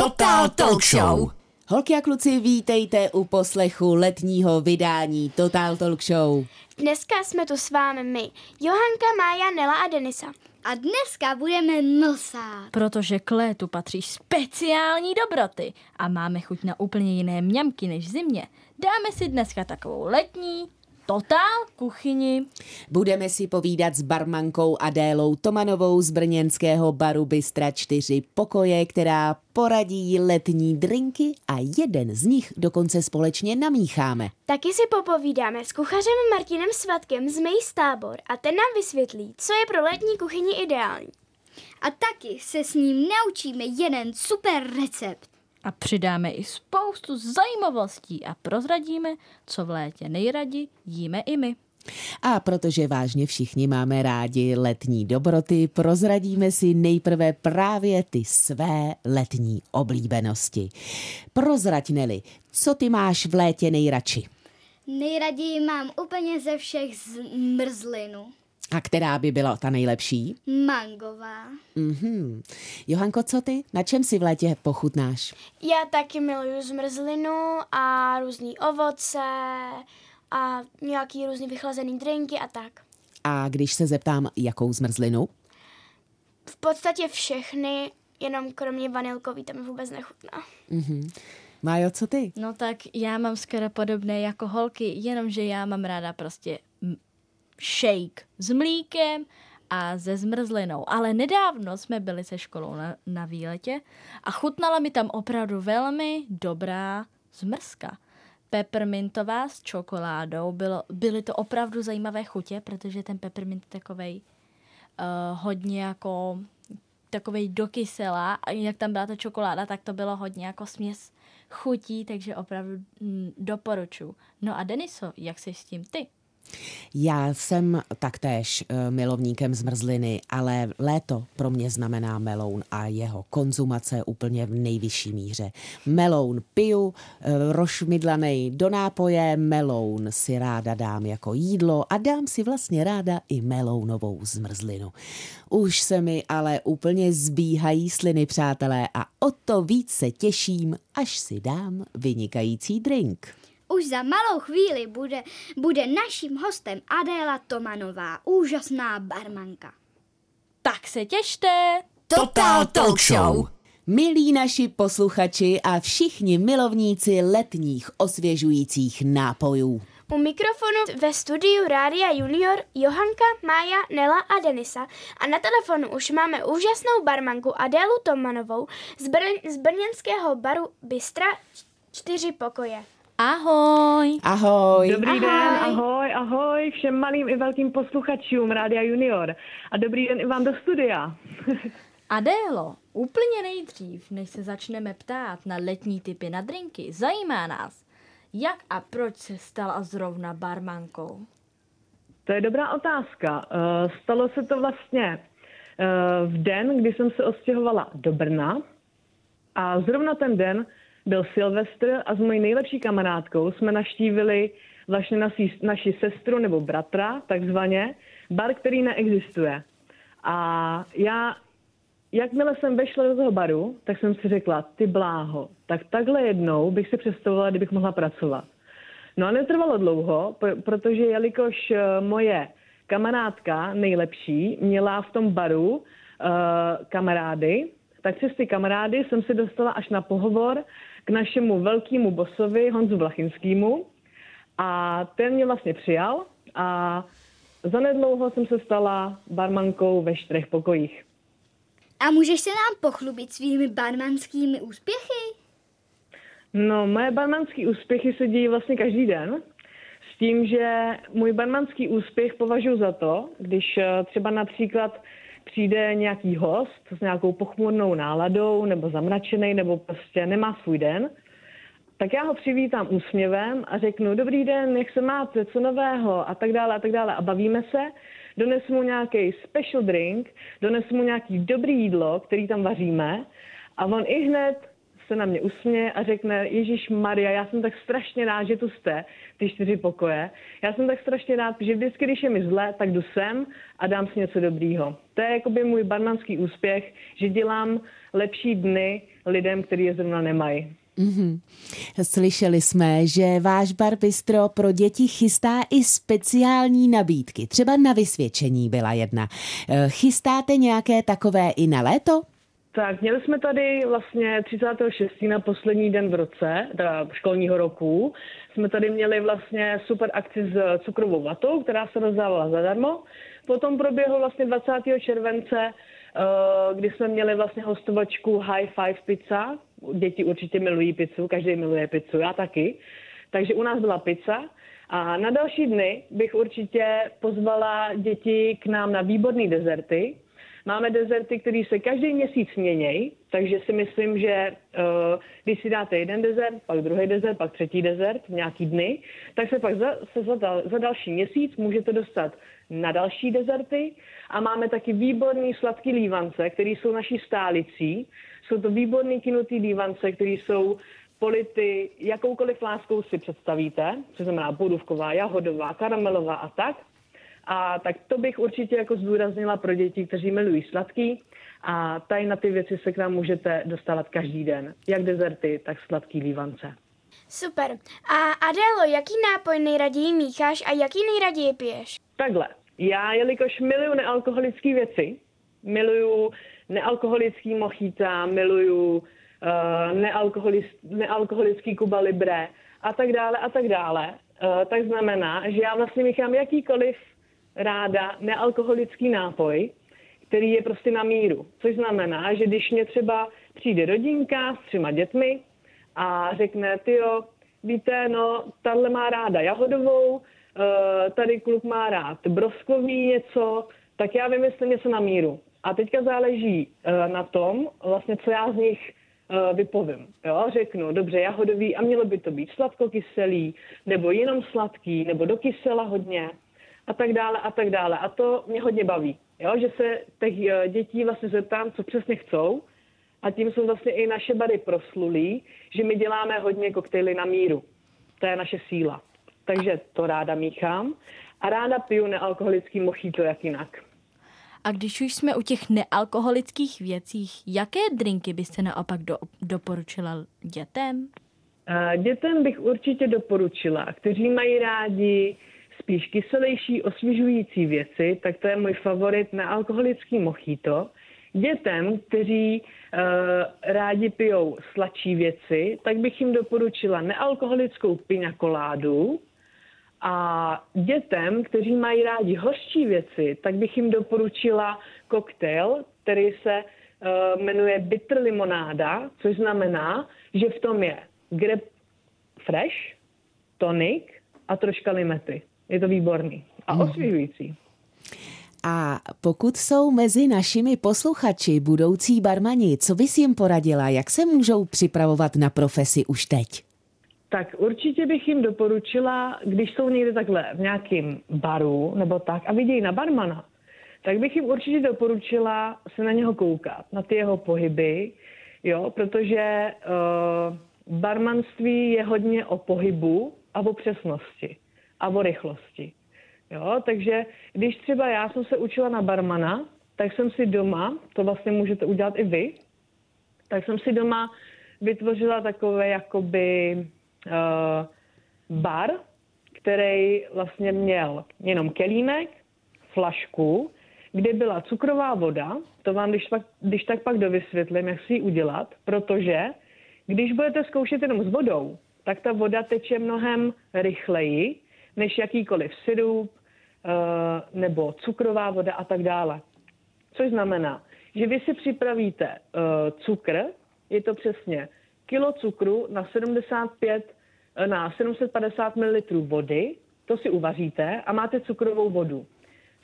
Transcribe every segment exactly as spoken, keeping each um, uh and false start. Totál Talkshow. Holky a kluci, vítejte u poslechu letního vydání Totál Talkshow. Dneska jsme tu s vámi my, Johanka, Mája, Nela a Denisa. A dneska budeme nosat. Protože k létu patří speciální dobroty a máme chuť na úplně jiné mňamky než zimě. Dáme si dneska takovou letní Totál kuchyni. Budeme si povídat s barmankou Adélou Tomanovou z brněnského baru Bystra čtyři pokoje, která poradí letní drinky a jeden z nich dokonce společně namícháme. Taky si popovídáme s kuchařem Martinem Svatkem z MAIS Tábor a ten nám vysvětlí, co je pro letní kuchyni ideální. A taky se s ním naučíme jeden super recept. A přidáme i spoustu zajímavostí a prozradíme, co v létě nejraději jíme i my. A protože vážně všichni máme rádi letní dobroty, prozradíme si nejprve právě ty své letní oblíbenosti. Prozrať, Neli, co ty máš v létě nejradši? Nejraději mám úplně ze všech zmrzlinu. A která by byla ta nejlepší? Mangová. Mhm. Johanko, co ty? Na čem si v létě pochutnáš? Já taky miluju zmrzlinu a různý ovoce a nějaký různý vychlazený drinky a tak. A když se zeptám, jakou zmrzlinu? V podstatě všechny, jenom kromě vanilkový, tam vůbec nechutná. Mhm. Májo, co ty? No tak já mám skoro podobné jako holky, jenomže já mám ráda prostě shake s mlíkem a se zmrzlinou. Ale nedávno jsme byli se školou na, na výletě a chutnala mi tam opravdu velmi dobrá zmrzka. Peppermintová s čokoládou. Bylo, byly to opravdu zajímavé chutě, protože ten peppermint je takovej uh, hodně jako takovej dokysela a jak tam byla ta čokoláda, tak to bylo hodně jako směs chutí, takže opravdu mm, doporučuji. No a Deniso, jak jsi s tím ty? Já jsem taktéž milovníkem zmrzliny, ale léto pro mě znamená meloun a jeho konzumace úplně v nejvyšší míře. Meloun piju, rošmidlanej do nápoje, meloun si ráda dám jako jídlo a dám si vlastně ráda i melounovou zmrzlinu. Už se mi ale úplně zbíhají sliny, přátelé, a o to víc se těším, až si dám vynikající drink. Už za malou chvíli bude, bude naším hostem Adéla Tomanová, úžasná barmanka. Tak se těšte! Totál Talkshow! Milí naši posluchači a všichni milovníci letních osvěžujících nápojů. U mikrofonu ve studiu Rádia Junior Johanka, Mája, Nela a Denisa a na telefonu už máme úžasnou barmanku Adélu Tomanovou z, Brn- z brněnského baru Bystra čtyři pokoje. Ahoj. Ahoj. Dobrý ahoj. den, ahoj, ahoj všem malým i velkým posluchačům Rádia Junior. A dobrý den i vám do studia. Adélo, úplně nejdřív, než se začneme ptát na letní typy na drinky, zajímá nás, jak a proč se stala zrovna barmankou? To je dobrá otázka. Stalo se to vlastně v den, kdy jsem se odstěhovala do Brna a zrovna ten den byl Silvestr a s mojí nejlepší kamarádkou jsme navštívili vlastně naši, naši sestru nebo bratra, takzvaně, bar, který neexistuje. A já, jakmile jsem vešla do toho baru, tak jsem si řekla, ty bláho, tak takhle jednou bych si představovala, kdybych mohla pracovat. No a netrvalo dlouho, protože jelikož moje kamarádka nejlepší měla v tom baru uh, kamarády, tak přes ty kamarády jsem se dostala až na pohovor k našemu velkému bosovi Honzu Vlachinskému a ten mě vlastně přijal a zanedlouho jsem se stala barmankou ve čtyřech pokojích. A můžeš se nám pochlubit svými barmanskými úspěchy? No, moje barmanský úspěchy se dějí vlastně každý den, s tím, že můj barmanský úspěch považuji za to, když třeba například přijde nějaký host s nějakou pochmurnou náladou nebo zamračenej nebo prostě nemá svůj den, tak já ho přivítám úsměvem a řeknu dobrý den, jak se máte, co nového a tak dále a tak dále a bavíme se, donesu mu nějaký special drink, donesu mu nějaký dobrý jídlo, který tam vaříme a on i hned se na mě usměje a řekne, Ježíš Maria, já jsem tak strašně rád, že tu jste, ty čtyři pokoje. Já jsem tak strašně rád, že vždycky, když je mi zle, tak jdu sem a dám si něco dobrýho. To je jakoby můj barmanský úspěch, že dělám lepší dny lidem, kteří je zrovna nemají. Mm-hmm. Slyšeli jsme, že váš bar Bystro pro děti chystá i speciální nabídky. Třeba na vysvědčení byla jedna. Chystáte nějaké takové i na léto? Tak, měli jsme tady vlastně třicátého šestého na poslední den v roce, teda školního roku. Jsme tady měli vlastně super akci s cukrovou vatou, která se rozdávala zadarmo. Potom proběhlo vlastně dvacátého července, kdy jsme měli vlastně hostovačku High Five Pizza. Děti určitě milují pizzu, každý miluje pizzu, já taky. Takže u nás byla pizza. A na další dny bych určitě pozvala děti k nám na výborný dezerty. Máme dezerty, které se každý měsíc měnějí, takže si myslím, že uh, když si dáte jeden dezert, pak druhý dezert, pak třetí dezert v nějaký dny, tak se pak za, se za, dal, za další měsíc můžete dostat na další dezerty. A máme taky výborný sladký lívance, které jsou naší stálicí. Jsou to výborný kynutý lívance, které jsou polity jakoukoliv láskou si představíte, což znamená borůvková, jahodová, karamelová a tak. A tak to bych určitě jako zdůraznila pro děti, kteří milují sladký. A tady na ty věci se k nám můžete dostávat každý den. Jak dezerty, tak sladký lívance. Super. A Adélo, jaký nápoj nejraději mícháš a jaký nejraději piješ? Takhle. Já, jelikož miluju nealkoholické věci, miluju nealkoholický mochita, miluju uh, nealkoholický Cuba Libre a tak dále a tak dále, uh, tak znamená, že já vlastně míchám jakýkoliv ráda nealkoholický nápoj, který je prostě na míru. Což znamená, že když mě třeba přijde rodinka s třema dětmi a řekne, tyjo, víte, no, tahle má ráda jahodovou, tady kluk má rád broskový něco, tak já vymyslím něco na míru. A teďka záleží na tom, vlastně, co já z nich vypovím. Jo? Řeknu, dobře, jahodový a mělo by to být sladkokyselý, nebo jenom sladký, nebo dokysela hodně. A tak dále, a tak dále. A to mě hodně baví, jo? Že se těch dětí vlastně zeptám, co přesně chcou. A tím jsou vlastně i naše bary proslulí, že my děláme hodně koktejly na míru. To je naše síla. Takže to ráda míchám. A ráda piju nealkoholický mochito, jak jinak. A když už jsme u těch nealkoholických věcích, jaké drinky byste naopak do, doporučila dětem? Dětem bych určitě doporučila, kteří mají rádi spíš kyselejší, osvěžující věci, tak to je můj favorit na alkoholický mochito. Dětem, kteří uh, rádi pijou sladší věci, tak bych jim doporučila nealkoholickou piña coládu. A dětem, kteří mají rádi hořčí věci, tak bych jim doporučila koktejl, který se uh, jmenuje bitter limonáda, což znamená, že v tom je grape fresh, tonik a troška limety. Je to výborný a osvěžující. A pokud jsou mezi našimi posluchači budoucí barmani, co bys jim poradila, jak se můžou připravovat na profesi už teď? Tak určitě bych jim doporučila, když jsou někde takhle v nějakém baru nebo tak a vidějí na barmana, tak bych jim určitě doporučila se na něho koukat, na ty jeho pohyby, jo, protože uh, barmanství je hodně o pohybu a o přesnosti a o rychlosti. Jo, takže když třeba já jsem se učila na barmana, tak jsem si doma, to vlastně můžete udělat i vy, tak jsem si doma vytvořila takové jakoby uh, bar, který vlastně měl jenom kelímek, flašku, kde byla cukrová voda, to vám když, pak, když tak pak dovysvětlím, jak si ji udělat, protože když budete zkoušet jenom s vodou, tak ta voda teče mnohem rychleji, než jakýkoliv sirup nebo cukrová voda a tak dále. Což znamená, že vy si připravíte cukr, je to přesně kilo cukru na sedmdesát pět, na sedm set padesát ml vody, to si uvaříte a máte cukrovou vodu.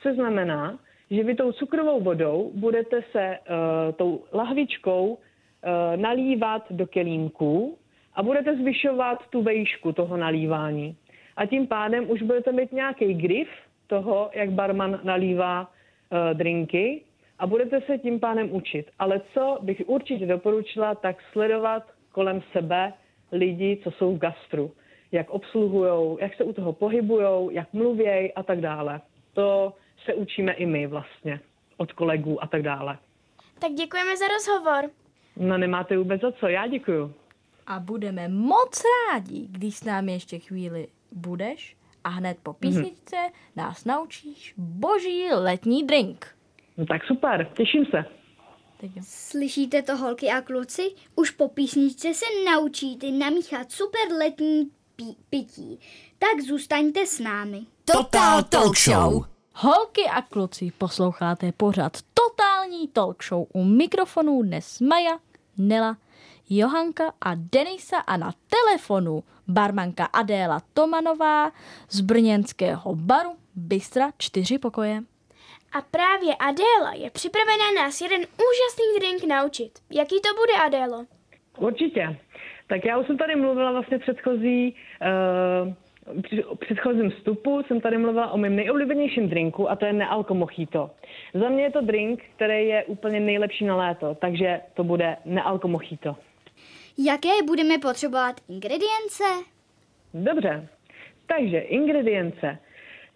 Což znamená, že vy tou cukrovou vodou budete se tou lahvičkou nalívat do kelímku a budete zvyšovat tu vejšku toho nalívání. A tím pádem už budete mít nějaký grif toho, jak barman nalívá e, drinky a budete se tím pádem učit. Ale co bych určitě doporučila, tak sledovat kolem sebe lidi, co jsou v gastru. Jak obsluhujou, jak se u toho pohybujou, jak mluvějí a tak dále. To se učíme i my vlastně od kolegů a tak dále. Tak děkujeme za rozhovor. No nemáte vůbec za co, já děkuju. A budeme moc rádi, když s námi ještě chvíli budeš a hned po písničce mm-hmm. nás naučíš boží letní drink. No tak super, těším se. Slyšíte to, holky a kluci? Už po písničce se naučíte namíchat super letní pí- pití. Tak zůstaňte s námi. Totál Talkshow. Holky a kluci, posloucháte pořad Totální Talkshow. U mikrofonu dnes Maja, Nela, Johanka a Denisa a na telefonu barmanka Adéla Tomanová z brněnského baru Bystra čtyři pokoje. A právě Adéla je připravená nás jeden úžasný drink naučit. Jaký to bude, Adélo? Určitě. Tak já už jsem tady mluvila vlastně předchozí, uh, předchozím vstupu, jsem tady mluvila o mém nejoblíbenějším drinku a to je nealko mochito. Za mě je to drink, který je úplně nejlepší na léto, takže to bude nealko mochito. Jaké budeme potřebovat ingredience? Dobře, takže ingredience.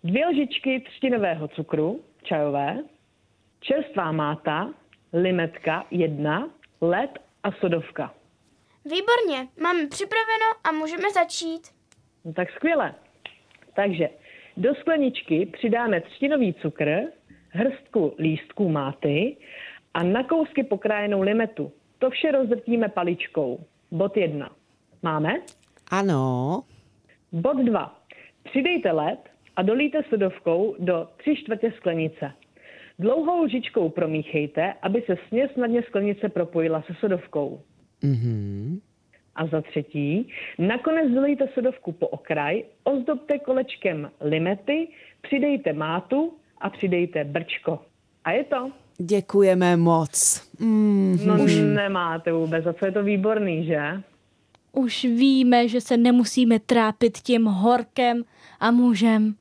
Dvě lžičky třtinového cukru, čajové, čerstvá máta, limetka jedna, led a sodovka. Výborně, máme připraveno a můžeme začít. No tak skvěle. Takže do skleničky přidáme třtinový cukr, hrstku lístků máty a na kousky pokrájenou limetu. To vše rozdrtíme paličkou. Bod jedna. Máme? Ano. Bod dva. Přidejte led a dolijte sodovkou do tři čtvrtě sklenice. Dlouhou lžičkou promíchejte, aby se směs snadně sklenice propojila se sodovkou. Mm-hmm. A za třetí, nakonec dolijte sodovku po okraj, ozdobte kolečkem limety, přidejte mátu a přidejte brčko. A je to. Děkujeme moc. Mm-hmm. No nemáte vůbec, a co je to výborný, že? Už víme, že se nemusíme trápit tím horkem a můžem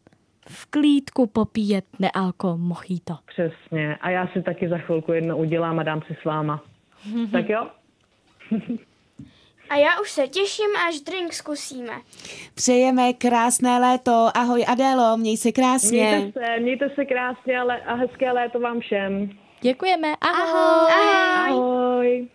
v klídku popíjet nealko mochito. Přesně. A já si taky za chvilku jedno udělám a dám si s váma. Mm-hmm. Tak jo? A já už se těším, až drink zkusíme. Přejeme krásné léto. Ahoj Adélo, měj se krásně. Mějte se, mějte se krásně a hezké léto vám všem. Děkujeme. Ahoj. Ahoj. Ahoj.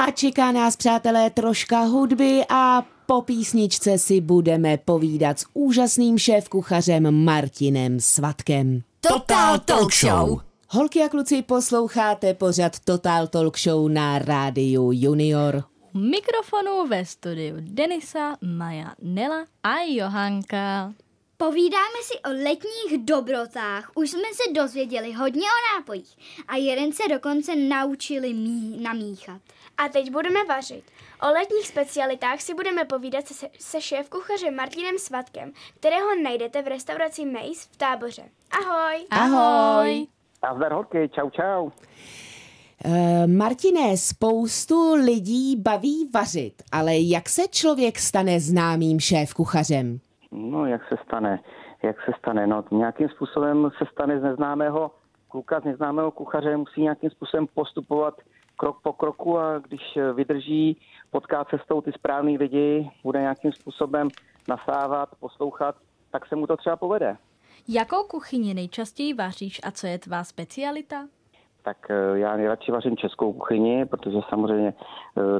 A čeká nás, přátelé, troška hudby a po písničce si budeme povídat s úžasným šéfkuchařem Martinem Svatkem. Totál Talkshow. Holky a kluci, posloucháte pořad Totál Talkshow na rádiu Junior. Mikrofonu ve studiu Denisa, Maja, Nela a Johanka. Povídáme si o letních dobrotách. Už jsme se dozvěděli hodně o nápojích a jeden se dokonce naučili mí- namíchat. A teď budeme vařit. O letních specialitách si budeme povídat se, se šéfkuchařem Martinem Svatkem, kterého najdete v restauraci MAIS v Táboře. Ahoj! Ahoj! Nazdar holky, čau čau! Uh, Martine, spoustu lidí baví vařit, ale jak se člověk stane známým šéfkuchařem? No, jak se stane, jak se stane, no, nějakým způsobem se stane z neznámého kluka, z neznámého kuchaře, musí nějakým způsobem postupovat krok po kroku a když vydrží, potká cestou ty správný lidi, bude nějakým způsobem nasávat, poslouchat, tak se mu to třeba povede. Jakou kuchyni nejčastěji vaříš a co je tvá specialita? Tak já nejradši vařím českou kuchyni, protože samozřejmě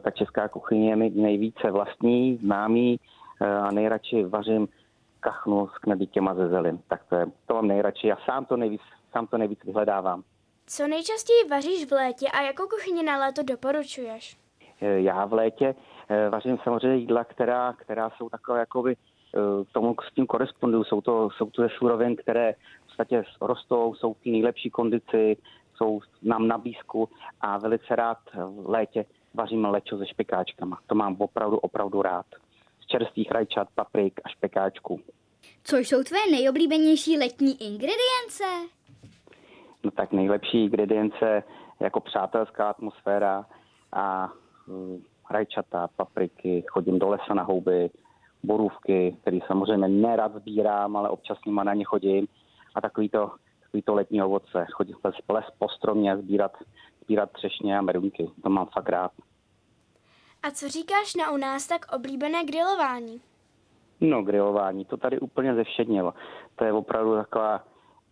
ta česká kuchyně je mi nejvíce vlastní, známý, a nejradši vařím kachnu s knedlíkem a zezelím. Tak to, je, to mám nejradši. Já sám to nejvíc, sám to nejvíc vyhledávám. Co nejčastěji vaříš v létě a jakou kuchyni na léto doporučuješ? Já v létě vařím samozřejmě jídla, která, která jsou takové jakoby tomu s tím korespondují. Jsou to, jsou to ze surovin, které v podstatě rostou, jsou v nejlepší kondici, jsou nám na blízku a velice rád v létě vařím lečo se špekáčkama. To mám opravdu, opravdu rád. Čerstvých rajčat, paprik a špekáčků. Co jsou tvé nejoblíbenější letní ingredience? No tak nejlepší ingredience jako přátelská atmosféra a hm, rajčata, papriky, chodím do lesa na houby, borůvky, které samozřejmě nerad sbírám, ale občas nima na ně chodím a takový to, takový to letní ovoce. Chodím les, les po stromě sbírat, sbírat třešně a meruňky. To mám fakt rád. A A co říkáš na u nás tak oblíbené grilování? No, grilování, to tady úplně zevšednělo. To je opravdu taková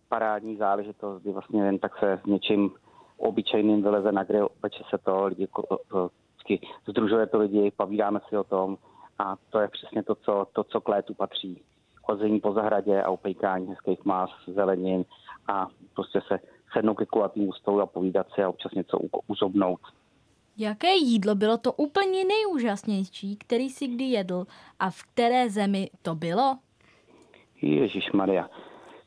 parádní záležitost, kdy vlastně jen tak se s něčím obyčejným vyleze na grill, peče se to, lidi, združuje to lidi, povídáme si o tom a to je přesně to, co, to, co k létu patří. Chození po zahradě a upékání hezkých más, zelenin a prostě se sednou ke kulatýmu stolu a povídat si a občas něco uzobnout. Jaké jídlo bylo to úplně nejúžasnější, který si kdy jedl a v které zemi to bylo? Ježišmarja,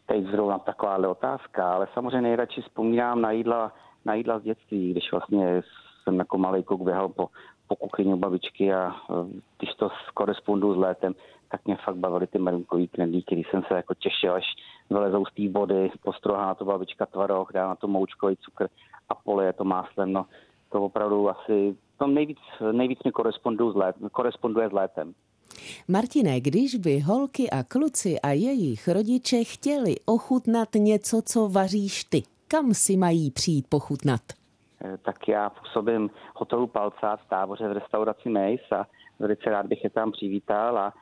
teď zrovna takováhle otázka, ale samozřejmě nejradši vzpomínám na jídla, na jídla z dětství, když vlastně jsem jako malý kluk běhal po, po kuchyni u babičky a když to koresponduju s létem, tak mě fakt bavily ty malinkový knedlíky, když jsem se jako těšil, až vylezou z té vody, postrohá na to babička tvaroh, dá na to moučkový cukr a polije to máslem, no. To opravdu asi, to nejvíc, nejvíc mi koresponduje s, lét, koresponduje s létem. Martine, když by holky a kluci a jejich rodiče chtěli ochutnat něco, co vaříš ty, kam si mají přijít pochutnat? Tak já působím hotelu Palcát v Táboře v restauraci MAIS a velice rád bych je tam přivítal a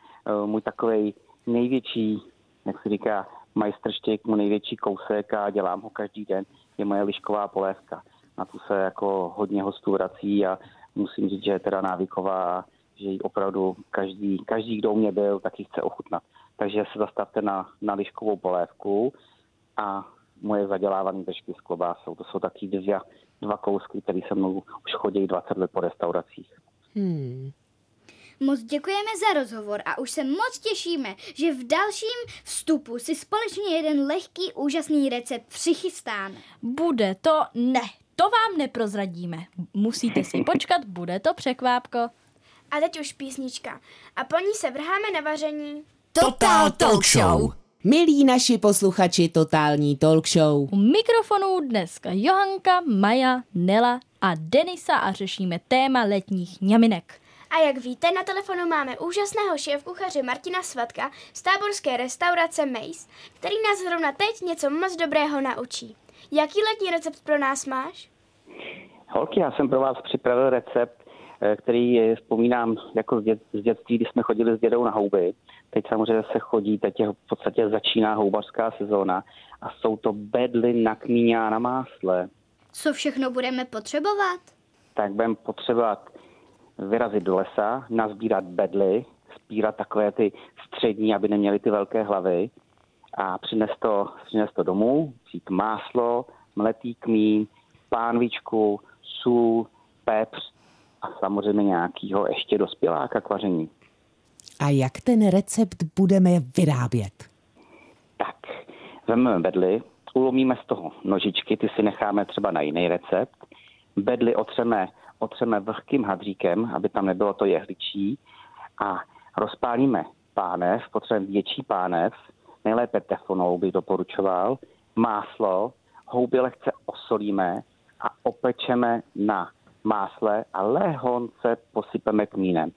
můj takovej největší, jak se říká, majstrštěk, můj největší kousek a dělám ho každý den, je moje lišková polévka. Na tu se jako hodně hostů vrací a musím říct, že je teda návyková, že ji opravdu každý, každý, kdo u mě byl, tak ji chce ochutnat. Takže se zastavte na, na liškovou polévku a moje zadělávané držky s klobásou. To jsou taky dvě, dva kousky, které se mnou už chodí dvacet let po restauracích. Hmm. Moc děkujeme za rozhovor a už se moc těšíme, že v dalším vstupu si společně jeden lehký, úžasný recept přichystáme. Bude to ne. To vám neprozradíme. Musíte si počkat, bude to překvápko. A teď už písnička. A po ní se vrháme na vaření. Totál Talkshow. Milí naši posluchači Totální Talkshow. U mikrofonů dneska Johanka, Maja, Nela a Denisa a řešíme téma letních ňaminek. A jak víte, na telefonu máme úžasného šéfkuchaře Martina Svatka z táborské restaurace MAIS, který nás zrovna teď něco moc dobrého naučí. Jaký letní recept pro nás máš? Holky, já jsem pro vás připravil recept, který vzpomínám jako z dětství, když jsme chodili s dědou na houby. Teď samozřejmě se chodí, teď je v podstatě začíná houbařská sezóna a jsou to bedly na kmíně a na másle. Co všechno budeme potřebovat? Tak budeme potřebovat vyrazit do lesa, nazbírat bedly, spírat takové ty střední, aby neměly ty velké hlavy. A přines to, přines to domů, vzít máslo, mletý kmín, pánvičku, sůl, pepř a samozřejmě nějakýho ještě dospěláka k vaření. A jak ten recept budeme vyrábět? Tak, vezmeme bedly, ulomíme z toho nožičky, ty si necháme třeba na jiný recept. Bedly otřeme, otřeme vlhkým hadříkem, aby tam nebylo to jehličí a rozpálíme pánev, potřebujeme větší pánev, nejlépe teflonovou bych doporučoval, máslo, houby lehce osolíme a opečeme na másle a lehonce posypeme kmínem.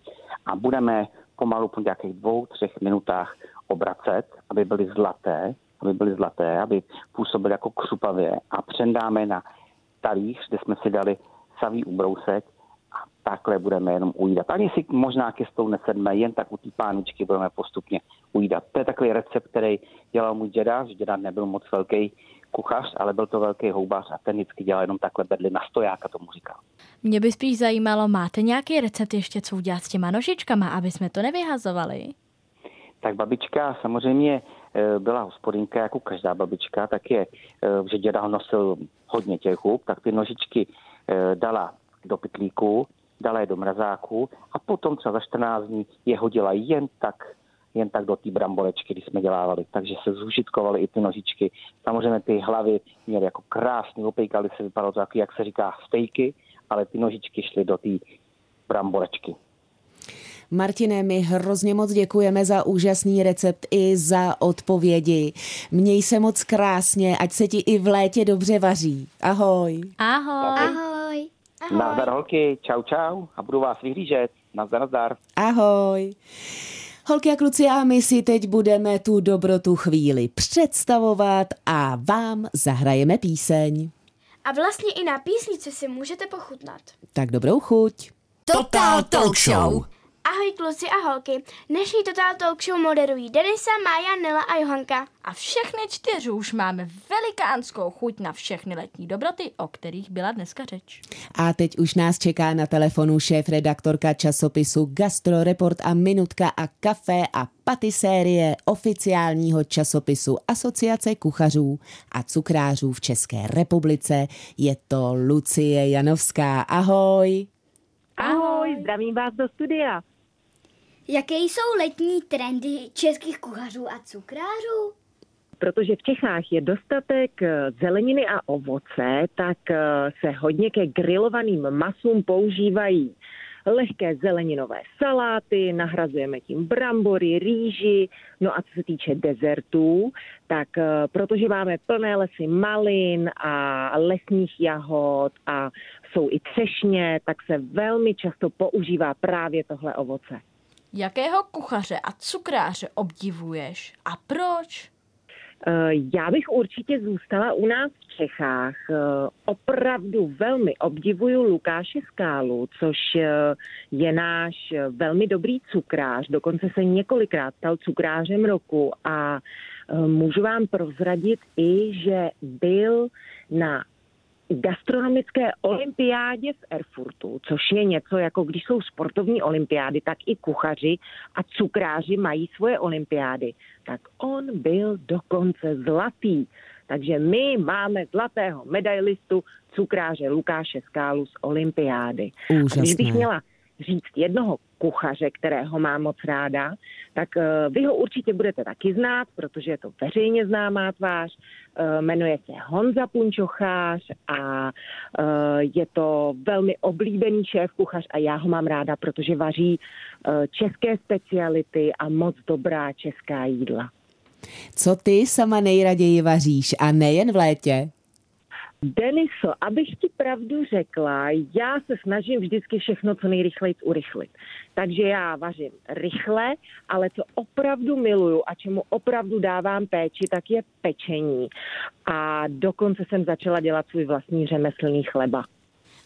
A budeme pomalu po nějakých dvou, třech minutách obracet, aby byly zlaté, aby byly zlaté, aby působily jako křupavě a přendáme na talíř, kde jsme si dali savý ubrousek a takhle budeme jenom ujídat. Ani si možná ke stolu nesedme, jen tak u té páničky budeme postupně ujídat. To je takový recept, který dělal můj děda, že děda nebyl moc velký kuchař, ale byl to velký houbař a ten vždycky dělal jenom takhle bedly na stojáka, tomu říkal. Mě by spíš zajímalo, máte nějaký recept ještě, co udělat s těma nožičkama, aby jsme to nevyhazovali? Tak babička samozřejmě byla hospodinka, jako každá babička, tak je, že děda nosil hodně těch hub, tak ty nožičky dala do pytlíku, dala je do mrazáku a potom třeba za čtrnáct dní je hodila jen tak jen tak do té bramborečky, když jsme dělávali. Takže se zúžitkovaly i ty nožičky. Samozřejmě ty hlavy měly jako krásný opejkaly, se vypadalo to taky, jak se říká, stejky, ale ty nožičky šly do té bramborečky. Martine, my hrozně moc děkujeme za úžasný recept i za odpovědi. Měj se moc krásně, ať se ti i v létě dobře vaří. Ahoj. Ahoj. Ahoj. Ahoj. Nazdar holky, čau čau a budu vás vyhlížet. Nazdar, nazdar. Ahoj. Holky a kluci, a my si teď budeme tu dobrotu chvíli představovat a vám zahrajeme píseň. A vlastně i na písnice si můžete pochutnat. Tak dobrou chuť. Totál Talkshow. Ahoj kluci a holky, dnešní Totál Talkshow moderují Denisa, Mája, Nela a Johanka. A všechny čtyři už máme velikánskou chuť na všechny letní dobroty, o kterých byla dneska řeč. A teď už nás čeká na telefonu šéfredaktorka časopisu GastroReport a Minutka a Kafe a patisérie oficiálního časopisu Asociace kuchařů a cukrářů v České republice. Je to Lucie Janovská. Ahoj! Ahoj, zdravím vás do studia. Jaké jsou letní trendy českých kuchařů a cukrářů? Protože v Čechách je dostatek zeleniny a ovoce, tak se hodně ke grilovaným masům používají lehké zeleninové saláty, nahrazujeme tím brambory, rýži. No a co se týče dezertů, tak protože máme plné lesy malin a lesních jahod a jsou i třešně, tak se velmi často používá právě tohle ovoce. Jakého kuchaře a cukráře obdivuješ a proč? Já bych určitě zůstala u nás v Čechách. Opravdu velmi obdivuju Lukáše Skálu, což je náš velmi dobrý cukrář. Dokonce se několikrát stal cukrářem roku a můžu vám prozradit i, že byl na gastronomické olympiádě v Erfurtu, což je něco, jako když jsou sportovní olympiády, tak i kuchaři a cukráři mají svoje olympiády. Tak on byl dokonce zlatý. Takže my máme zlatého medailistu cukráře Lukáše Skálu z olympiády. Úžasné. A když bych měla říct jednoho kuchaře, kterého mám moc ráda, tak vy ho určitě budete taky znát, protože je to veřejně známá tvář. Jmenuje se Honza Punčochář a je to velmi oblíbený šéf kuchař a já ho mám ráda, protože vaří české speciality a moc dobrá česká jídla. Co ty sama nejraději vaříš a nejen v létě? Deniso, abych ti pravdu řekla, já se snažím vždycky všechno co nejrychleji urychlit. Takže já vařím rychle, ale co opravdu miluju a čemu opravdu dávám péči, tak je pečení. A dokonce jsem začala dělat svůj vlastní řemeslný chleba.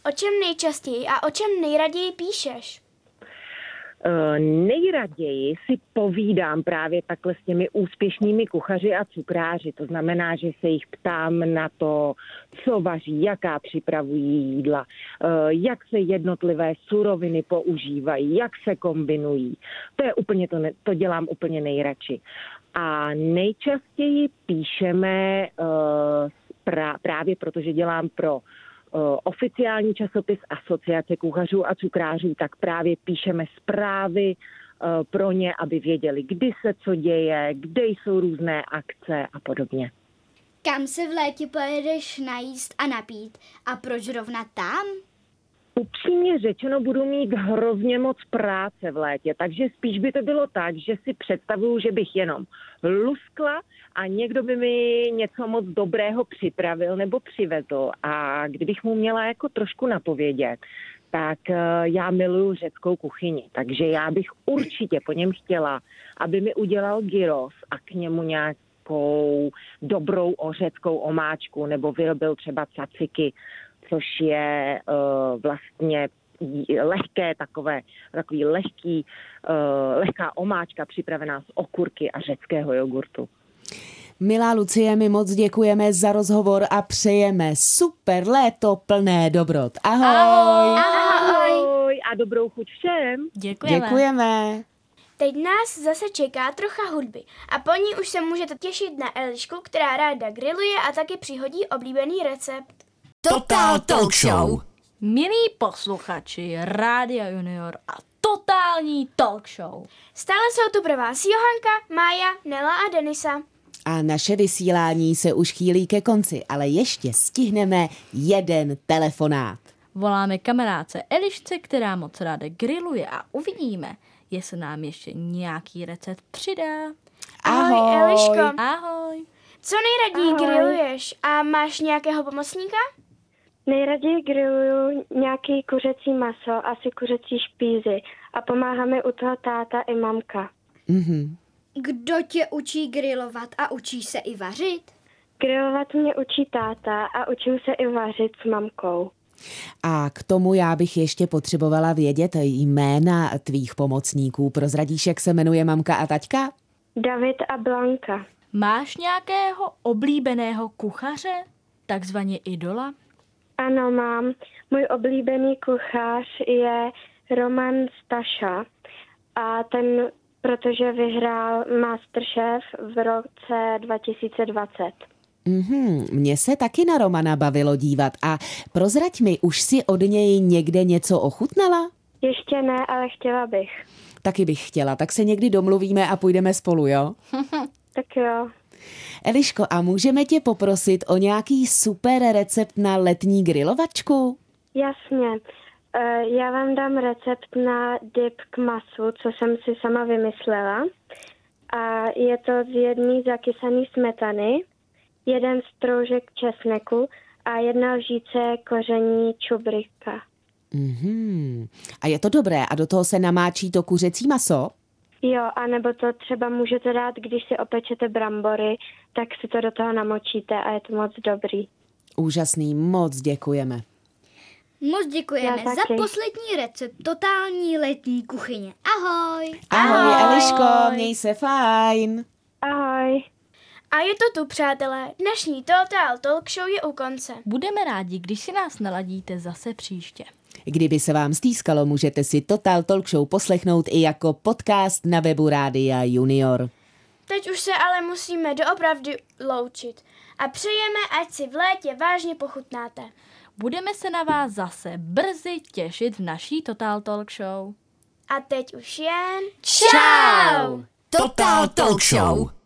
O čem nejčastěji a o čem nejraději píšeš? Uh, nejraději si povídám právě takhle s těmi úspěšnými kuchaři a cukráři. To znamená, že se jich ptám na to, co vaří, jaká připravují jídla, uh, jak se jednotlivé suroviny používají, jak se kombinují. To je úplně to, ne- to dělám úplně nejradši. A nejčastěji píšeme uh, pra- právě protože dělám pro oficiální časopis Asociace kuchařů a cukrářů, tak právě píšeme zprávy pro ně, aby věděli, kdy se co děje, kde jsou různé akce a podobně. Kam se v létě pojedeš najíst a napít a proč rovna tam? Upřímně řečeno budu mít hrozně moc práce v létě, takže spíš by to bylo tak, že si představuju, že bych jenom luskla a někdo by mi něco moc dobrého připravil nebo přivezl. A kdybych mu měla jako trošku napovědět, tak já miluju řeckou kuchyni, takže já bych určitě po něm chtěla, aby mi udělal gyros a k němu nějak dobrou ořeckou omáčku nebo vyrobil třeba caciky, což je uh, vlastně lehké takové, takový lehký, uh, lehká omáčka připravená z okurky a řeckého jogurtu. Milá Lucie, my moc děkujeme za rozhovor a přejeme super léto plné dobrot. Ahoj! Ahoj! Ahoj. A dobrou chuť všem! Děkujeme! Děkujeme. Teď nás zase čeká trocha hudby a po ní už se můžete těšit na Elišku, která ráda grilluje a taky přihodí oblíbený recept. Totál Talkshow. Milí posluchači Rádia Junior a totální Talkshow. Stále jsou tu pro vás Johanka, Mája, Nela a Denisa. A naše vysílání se už chýlí ke konci, ale ještě stihneme jeden telefonát. Voláme kamarádce Elišce, která moc ráda grilluje a uvidíme, jestli nám ještě nějaký recept přidá. Ahoj, ahoj Eliško. Ahoj. Co nejraději ahoj. Grilluješ a máš nějakého pomocníka? Nejraději grilluju nějaký kuřecí maso, asi kuřecí špízy a pomáháme u toho táta i mamka. Mm-hmm. Kdo tě učí grilovat a učíš se i vařit? Grilovat mě učí táta a učím se i vařit s mamkou. A k tomu já bych ještě potřebovala vědět jména tvých pomocníků. Prozradíš, jak se jmenuje mamka a taťka? David a Blanka. Máš nějakého oblíbeného kuchaře, takzvaně idola? Ano, mám. Můj oblíbený kuchař je Roman Staša. A ten, protože vyhrál Masterchef v roce dva tisíce dvacet. Mm-hmm, mně se taky na Romana bavilo dívat. A prozrať mi, už si od něj někde něco ochutnala? Ještě ne, ale chtěla bych. Taky bych chtěla, tak se někdy domluvíme a půjdeme spolu, jo? Tak jo. Eliško, a můžeme tě poprosit o nějaký super recept na letní grilovačku? Jasně. Já vám dám recept na dip k masu, co jsem si sama vymyslela. A je to z jedné zakysané smetany, jeden stroužek česneku a jedna lžíce koření čubrika. Mm-hmm. A je to dobré? A do toho se namáčí to kuřecí maso? Jo, anebo to třeba můžete dát, když si opečete brambory, tak si to do toho namočíte a je to moc dobrý. Úžasný, moc děkujeme. Moc děkujeme za poslední recept totální letní kuchyně. Ahoj! Ahoj, ahoj. Eliško, měj se fajn. Ahoj. A je to tu, přátelé. Dnešní Totál Talkshow je u konce. Budeme rádi, když si nás naladíte zase příště. Kdyby se vám stýskalo, můžete si Totál Talkshow poslechnout i jako podcast na webu Rádia Junior. Teď už se ale musíme doopravdy loučit. A přejeme, ať si v létě vážně pochutnáte. Budeme se na vás zase brzy těšit v naší Totál Talkshow. A teď už jen... Čau! Totál Talkshow!